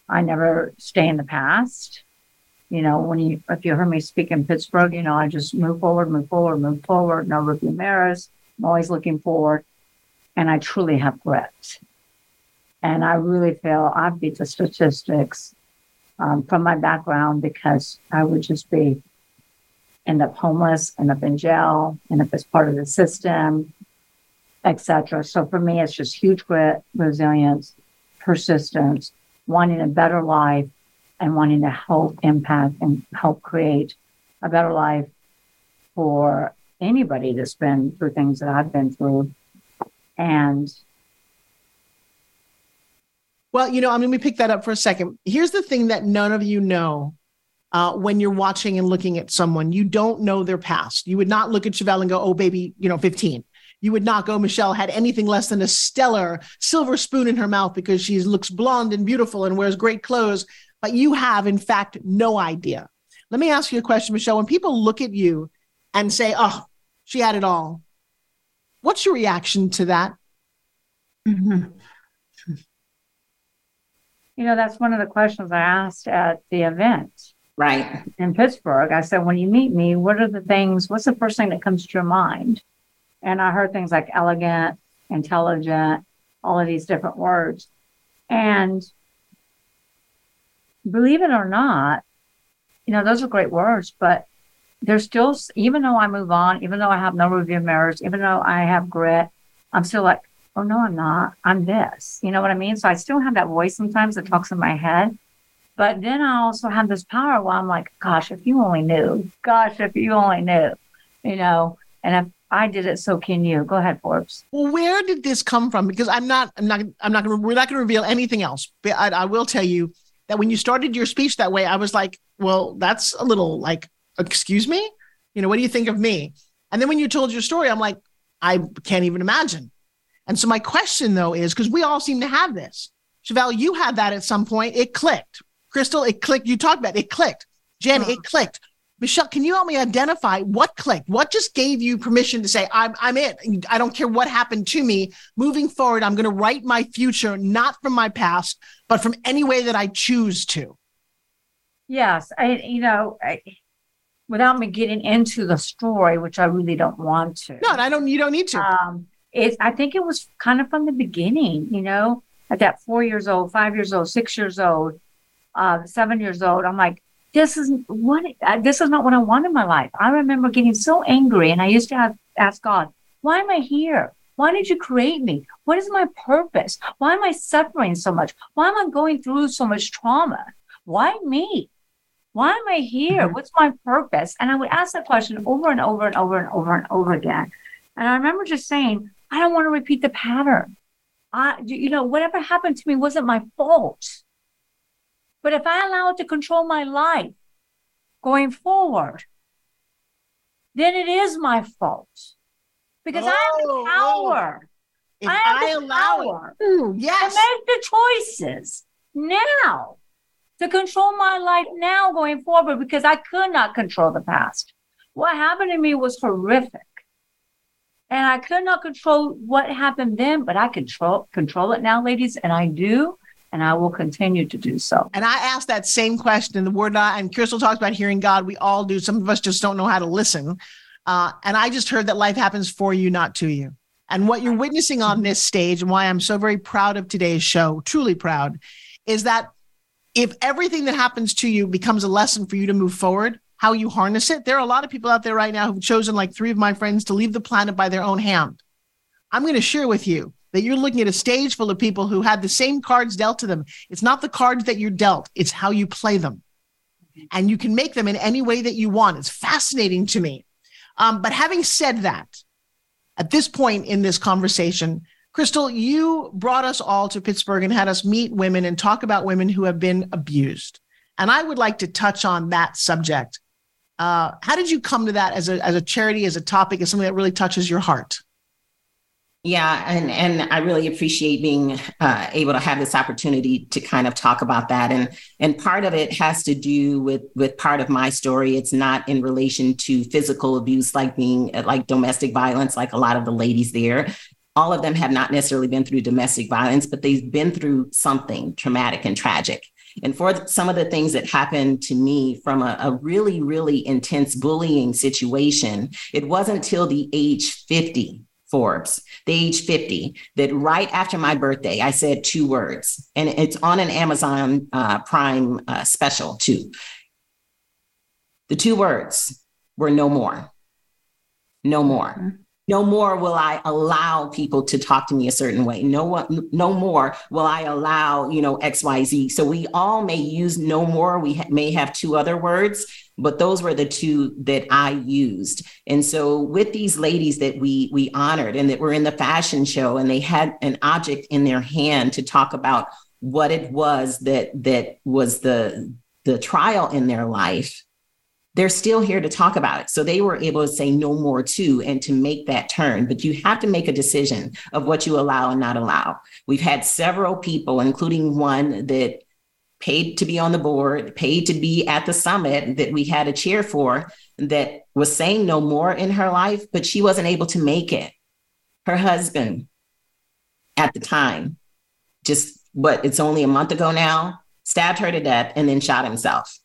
I never stay in the past. You know, when you, if you heard me speak in Pittsburgh, you know, I just move forward, move forward, move forward, no rearview mirrors. I'm always looking forward. And I truly have grit. And I really feel I beat the statistics um, from my background, because I would just be, end up homeless, end up in jail, end up as part of the system, et cetera. So for me, it's just huge grit, resilience, persistence, wanting a better life and wanting to help impact and help create a better life for anybody that's been through things that I've been through. And well, you know, I'm going to pick that up for a second. Here's the thing that none of you know uh, when you're watching and looking at someone. You don't know their past. You would not look at Shevelle and go, oh, baby, you know, fifteen. You would not go, Michelle had anything less than a stellar silver spoon in her mouth because she looks blonde and beautiful and wears great clothes. But you have, in fact, no idea. Let me ask you a question, Michelle. When people look at you and say, oh, she had it all, what's your reaction to that? Mm-hmm. You know, that's one of the questions I asked at the event. Right. In Pittsburgh, I said, when you meet me, what are the things, what's the first thing that comes to your mind? And I heard things like elegant, intelligent, all of these different words. And believe it or not, you know, those are great words, but there's still, even though I move on, even though I have no review mirrors, even though I have grit, I'm still like, oh, no, I'm not. I'm this. You know what I mean? So I still have that voice sometimes that talks in my head. But then I also have this power where I'm like, gosh, if you only knew. Gosh, if you only knew. You know, and if I did it, so can you. Go ahead, Forbes. Well, where did this come from? Because I'm not, I'm not, I'm not going to, we're not going to reveal anything else. But I, I will tell you that when you started your speech that way, I was like, well, that's a little like, excuse me? You know, what do you think of me? And then when you told your story, I'm like, I can't even imagine. And so my question, though, is because we all seem to have this. Shevelle, you had that at some point. It clicked. Crystal, it clicked. You talked about it. It clicked. Jen, mm-hmm. It clicked. Michelle, can you help me identify what clicked? What just gave you permission to say, I'm, I'm it. I don't care what happened to me. Moving forward, I'm going to write my future, not from my past, but from any way that I choose to. Yes. I, you know, I, without me getting into the story, which I really don't want to. No, I don't. You don't need to. Um, It, I think it was kind of from the beginning, you know, at that four years old, five years old, six years old, uh, seven years old. I'm like, this is what uh, this is not what I want in my life. I remember getting so angry, and I used to have, ask God, why am I here? Why did you create me? What is my purpose? Why am I suffering so much? Why am I going through so much trauma? Why me? Why am I here? What's my purpose? And I would ask that question over and over and over and over and over again. And I remember just saying, I don't want to repeat the pattern. I, you know, whatever happened to me wasn't my fault. But if I allow it to control my life going forward, then it is my fault. Because oh, I have the power. If I have I the allow power it. Ooh, yes. to make the choices now to control my life now going forward, because I could not control the past. What happened to me was horrific. And I could not control what happened then, but I control control it now, ladies, and I do, and I will continue to do so. And I asked that same question. The word not, and Crystal talks about hearing God. We all do. Some of us just don't know how to listen. Uh, and I just heard that life happens for you, not to you. And what you're witnessing on this stage, and why I'm so very proud of today's show, truly proud, is that if everything that happens to you becomes a lesson for you to move forward, how you harness it. There are a lot of people out there right now who've chosen, like three of my friends, to leave the planet by their own hand. I'm going to share with you that you're looking at a stage full of people who had the same cards dealt to them. It's not the cards that you're dealt. It's how you play them. And you can make them in any way that you want. It's fascinating to me. Um, but having said that, at this point in this conversation, Crystal, you brought us all to Pittsburgh and had us meet women and talk about women who have been abused. And I would like to touch on that subject. Uh, how did you come to that as a as a charity, as a topic, as something that really touches your heart? Yeah, and and I really appreciate being uh, able to have this opportunity to kind of talk about that. And and part of it has to do with with part of my story. It's not in relation to physical abuse, like being like domestic violence, like a lot of the ladies there. All of them have not necessarily been through domestic violence, but they've been through something traumatic and tragic. And for some of the things that happened to me from a, a really, really intense bullying situation, it wasn't until the age fifty, Forbes, the age fifty, that right after my birthday, I said two words. And it's on an Amazon uh, Prime uh, special too. The two words were no more, no more. Mm-hmm. No more will I allow people to talk to me a certain way. No one, no more will I allow, you know, X, Y, Z. So we all may use no more. We ha- may have two other words, but those were the two that I used. And so with these ladies that we we honored and that were in the fashion show, and they had an object in their hand to talk about what it was that that was the the trial in their life. They're still here to talk about it. So they were able to say no more too, and to make that turn. But you have to make a decision of what you allow and not allow. We've had several people, including one that paid to be on the board, paid to be at the summit that we had a chair for, that was saying no more in her life, but she wasn't able to make it. Her husband at the time, just what, it's only a month ago now, stabbed her to death and then shot himself.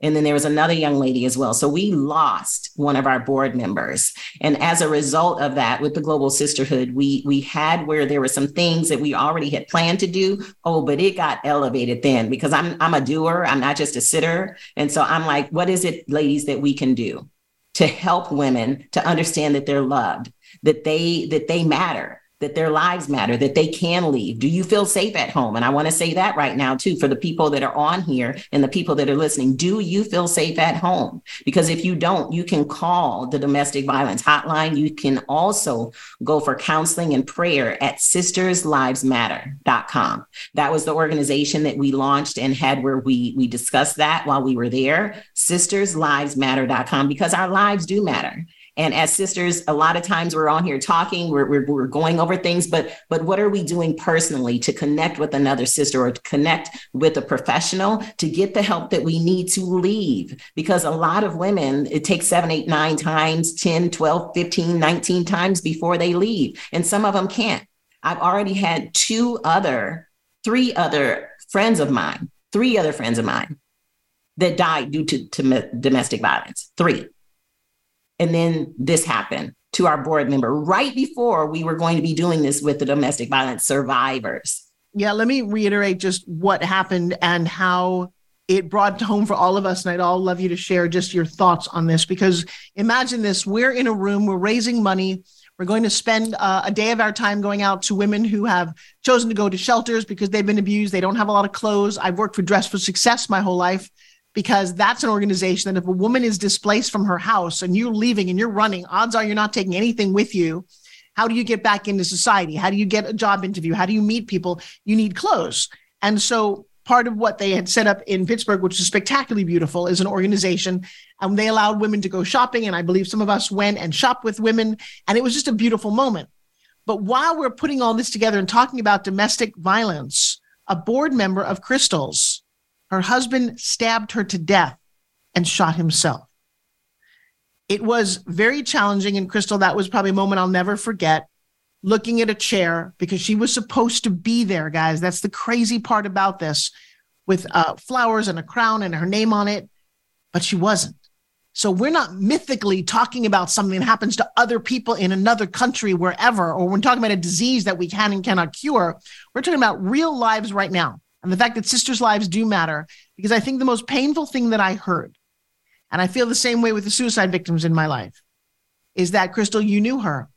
And then there was another young lady as well. So we lost one of our board members. And as a result of that, with the Global Sisterhood, we we had where there were some things that we already had planned to do. Oh, but it got elevated then because I'm I'm a doer. I'm not just a sitter. And so I'm like, what is it, ladies, that we can do to help women to understand that they're loved, that they that they matter, that their lives matter, that they can leave? Do you feel safe at home? And I want to say that right now, too, for the people that are on here and the people that are listening. Do you feel safe at home? Because if you don't, you can call the domestic violence hotline. You can also go for counseling and prayer at sisters lives matter dot com. That was the organization that we launched and had where we, we discussed that while we were there, sisters lives matter dot com, because our lives do matter. And as sisters, a lot of times we're on here talking, we're, we're, we're going over things, but but what are we doing personally to connect with another sister or to connect with a professional to get the help that we need to leave? Because a lot of women, it takes seven, eight, nine times, ten, twelve, fifteen, nineteen times before they leave. And some of them can't. I've already had two other, three other friends of mine, three other friends of mine that died due to, to domestic violence, three. And then this happened to our board member right before we were going to be doing this with the domestic violence survivors. Yeah, let me reiterate just what happened and how it brought home for all of us. And I'd all love you to share just your thoughts on this, because imagine this. We're in a room, we're raising money. We're going to spend uh, a day of our time going out to women who have chosen to go to shelters because they've been abused. They don't have a lot of clothes. I've worked for Dress for Success my whole life, because that's an organization that if a woman is displaced from her house and you're leaving and you're running, odds are you're not taking anything with you. How do you get back into society? How do you get a job interview? How do you meet people? You need clothes. And so part of what they had set up in Pittsburgh, which is spectacularly beautiful, is an organization. And they allowed women to go shopping. And I believe some of us went and shopped with women. And it was just a beautiful moment. But while we're putting all this together and talking about domestic violence, a board member of Crystal's, her husband stabbed her to death and shot himself. It was very challenging. And Crystal, that was probably a moment I'll never forget, looking at a chair because she was supposed to be there, guys. That's the crazy part about this, with uh, flowers and a crown and her name on it, but she wasn't. So we're not mythically talking about something that happens to other people in another country, wherever, or we're talking about a disease that we can and cannot cure. We're talking about real lives right now. And the fact that sisters' lives do matter, because I think the most painful thing that I heard, and I feel the same way with the suicide victims in my life, is that, Crystal, you knew her.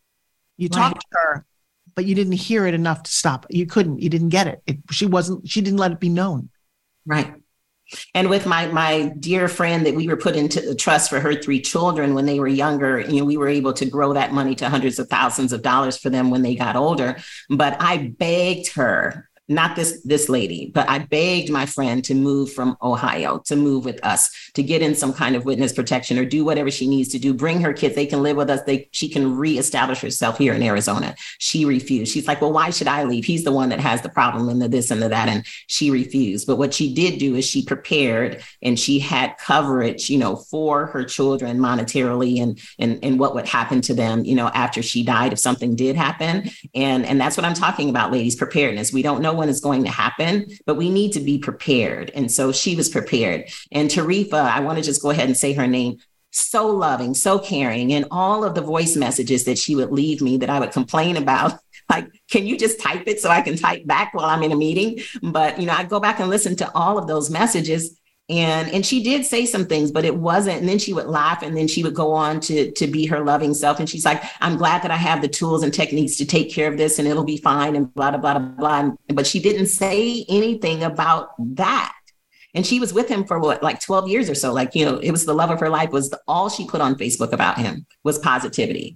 You right. talked to her, but you didn't hear it enough to stop. You couldn't. You didn't get it. it. She wasn't. She didn't let it be known. Right. And with my my dear friend that we were put into the trust for her three children when they were younger, you know, we were able to grow that money to hundreds of thousands of dollars for them when they got older. But I begged her. Not this this lady, but I begged my friend to move from Ohio, to move with us, to get in some kind of witness protection or do whatever she needs to do. Bring her kids. They can live with us. They She can reestablish herself here in Arizona. She refused. She's like, well, why should I leave? He's the one that has the problem and the this and the that. And she refused. But what she did do is she prepared and she had coverage, you know, for her children monetarily and and, and what would happen to them, you know, after she died if something did happen. And, and that's what I'm talking about, ladies, preparedness. We don't know when it's going to happen, but we need to be prepared. And so she was prepared. And Tarifa, I want to just go ahead and say her name, so loving, so caring, and all of the voice messages that she would leave me that I would complain about. Like, can you just type it so I can type back while I'm in a meeting? But, you know, I go back and listen to all of those messages. And and she did say some things, but it wasn't. And then she would laugh and then she would go on to, to be her loving self. And she's like, I'm glad that I have the tools and techniques to take care of this and it'll be fine and blah, blah, blah, blah. But she didn't say anything about that. And she was with him for what, like twelve years or so. Like, you know, it was the love of her life was the, all she put on Facebook about him was positivity.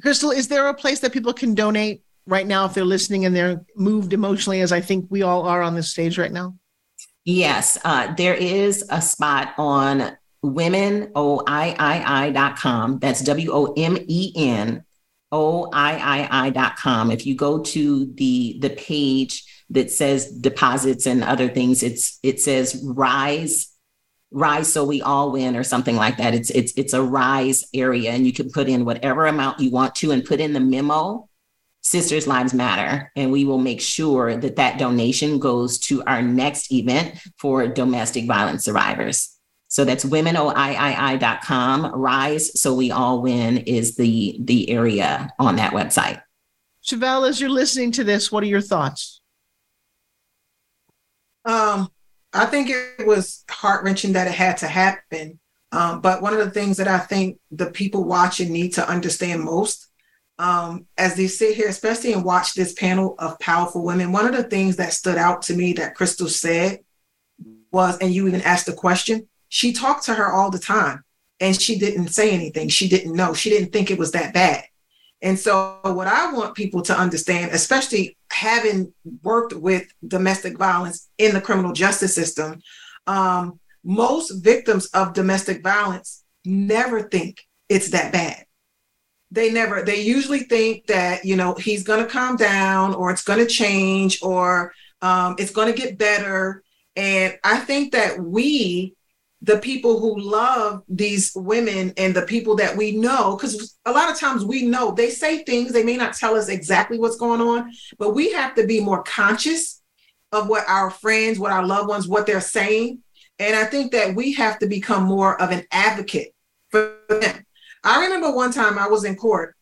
Crystal, is there a place that people can donate right now if they're listening and they're moved emotionally, as I think we all are on this stage right now? Yes, uh, there is a spot on women o i i i dot com. That's W O M E N O I I I dot com. If you go to the the page that says deposits and other things, it's it says Rise. Rise so we all win or something like that. It's it's it's a Rise area, and you can put in whatever amount you want to and put in the memo, Sisters Lives Matter, and we will make sure that that donation goes to our next event for domestic violence survivors. So that's women o i i i dot com. Rise So We All Win is the, the area on that website. Shevelle, as you're listening to this, what are your thoughts? Um, I think it was heart-wrenching that it had to happen. Um, but one of the things that I think the people watching need to understand most, um, as they sit here, especially and watch this panel of powerful women, one of the things that stood out to me that Crystal said was, and you even asked the question, she talked to her all the time and she didn't say anything. She didn't know. She didn't think it was that bad. And so what I want people to understand, especially having worked with domestic violence in the criminal justice system, um, most victims of domestic violence never think it's that bad. They never, they usually think that, you know, he's going to calm down or it's going to change or um, it's going to get better. And I think that we, the people who love these women and the people that we know, because a lot of times we know they say things, they may not tell us exactly what's going on, but we have to be more conscious of what our friends, what our loved ones, what they're saying. And I think that we have to become more of an advocate for them. I remember one time I was in court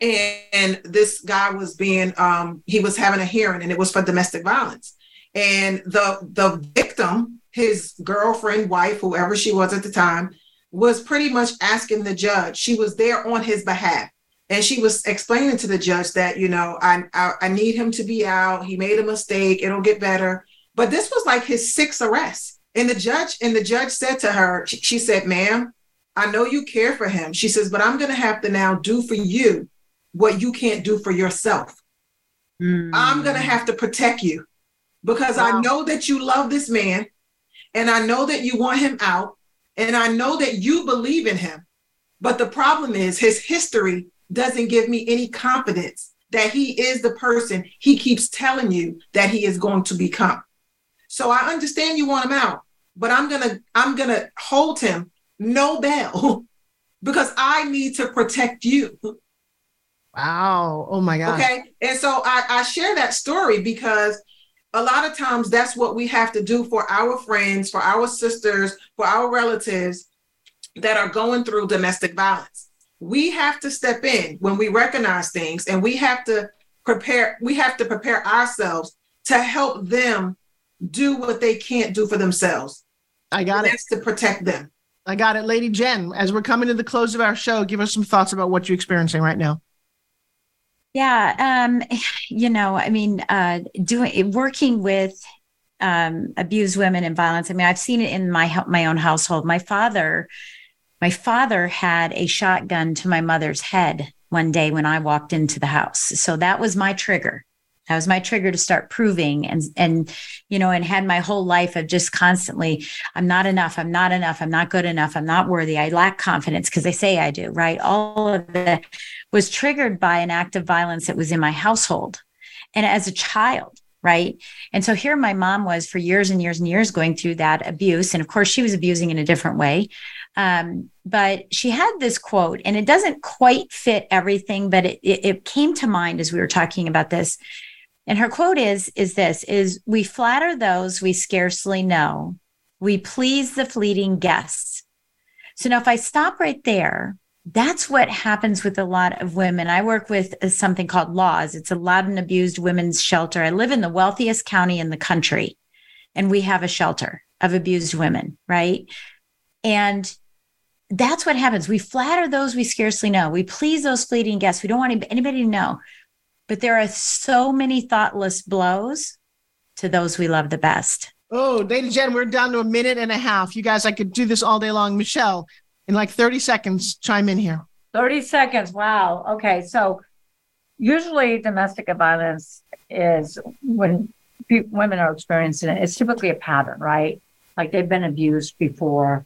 and, and this guy was being, um, he was having a hearing and it was for domestic violence. And the the victim, his girlfriend, wife, whoever she was at the time, was pretty much asking the judge. She was there on his behalf. And she was explaining to the judge that, you know, I, I, I need him to be out. He made a mistake. It'll get better. But this was like his sixth arrest. And the judge and the judge said to her, she, she said, ma'am, I know you care for him. She says, but I'm going to have to now do for you what you can't do for yourself. Mm. I'm going to have to protect you because wow. I know that you love this man. And I know that you want him out. And I know that you believe in him. But the problem is his history doesn't give me any confidence that he is the person he keeps telling you that he is going to become. So I understand you want him out, but I'm going to I'm going to hold him no bail because I need to protect you. Wow. Oh, my God. Okay. And so I, I share that story because a lot of times that's what we have to do for our friends, for our sisters, for our relatives that are going through domestic violence. We have to step in when we recognize things and we have to prepare. We have to prepare ourselves to help them do what they can't do for themselves. I got it. That's to protect them. I got it. Lady Jen, as we're coming to the close of our show, give us some thoughts about what you're experiencing right now. Yeah, um, you know, I mean, uh, doing working with um, abused women and violence. I mean, I've seen it in my my own household. My father, my father had a shotgun to my mother's head one day when I walked into the house. So that was my trigger. That was my trigger to start proving and, and, you know, and had my whole life of just constantly, I'm not enough. I'm not enough. I'm not good enough. I'm not worthy. I lack confidence because they say I do, right? All of that was triggered by an act of violence that was in my household and as a child, right? And so here my mom was for years and years and years going through that abuse. And of course she was abusing in a different way. Um, but she had this quote and it doesn't quite fit everything, but it, it, it came to mind as we were talking about this. And her quote is, is this, is we flatter those we scarcely know. We please the fleeting guests. So now if I stop right there, that's what happens with a lot of women. I work with something called Laws. It's a Loud and Abused Women's Shelter. I live in the wealthiest county in the country, and we have a shelter of abused women, right? And that's what happens. We flatter those we scarcely know. We please those fleeting guests. We don't want anybody to know. But there are so many thoughtless blows to those we love the best. Oh, Lady Jen, we're down to a minute and a half. You guys, I could do this all day long. Michelle, in like thirty seconds, chime in here. thirty seconds. Wow. Okay. So usually domestic violence is when pe- women are experiencing it. It's typically a pattern, right? Like they've been abused before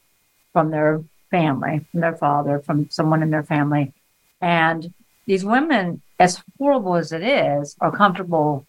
from their family, from their father, from someone in their family. And these women, as horrible as it is, are comfortable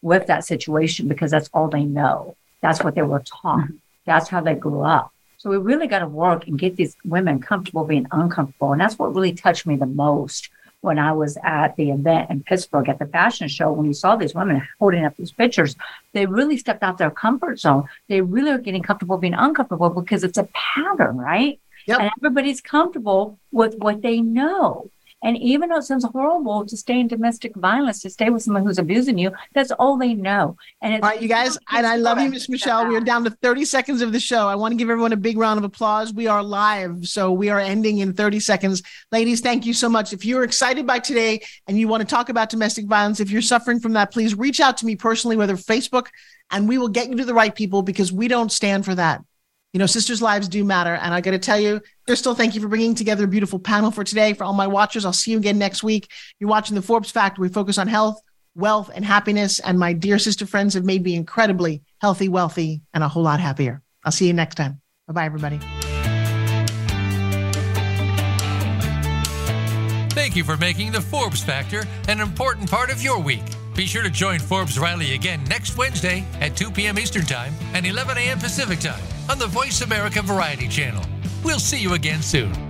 with that situation because that's all they know. That's what they were taught. That's how they grew up. So we really got to work and get these women comfortable being uncomfortable. And that's what really touched me the most when I was at the event in Pittsburgh at the fashion show, when you saw these women holding up these pictures, they really stepped out their comfort zone. They really are getting comfortable being uncomfortable because it's a pattern, right? Yep. And everybody's comfortable with what they know. And even though it sounds horrible to stay in domestic violence, to stay with someone who's abusing you, that's all they know. And it's all right, you guys, and I love you, Miss Michelle. We are down to thirty seconds of the show. I want to give everyone a big round of applause. We are live, so we are ending in thirty seconds. Ladies, thank you so much. If you're excited by today and you want to talk about domestic violence, if you're suffering from that, please reach out to me personally, whether Facebook, and we will get you to the right people because we don't stand for that. You know, sisters' lives do matter. And I got to tell you, Crystal, thank you for bringing together a beautiful panel for today. For all my watchers, I'll see you again next week. You're watching The Forbes Factor. We focus on health, wealth, and happiness. And my dear sister friends have made me incredibly healthy, wealthy, and a whole lot happier. I'll see you next time. Bye-bye, everybody. Thank you for making The Forbes Factor an important part of your week. Be sure to join Forbes Riley again next Wednesday at two p.m. Eastern Time and eleven a.m. Pacific Time on the Voice America Variety Channel. We'll see you again soon.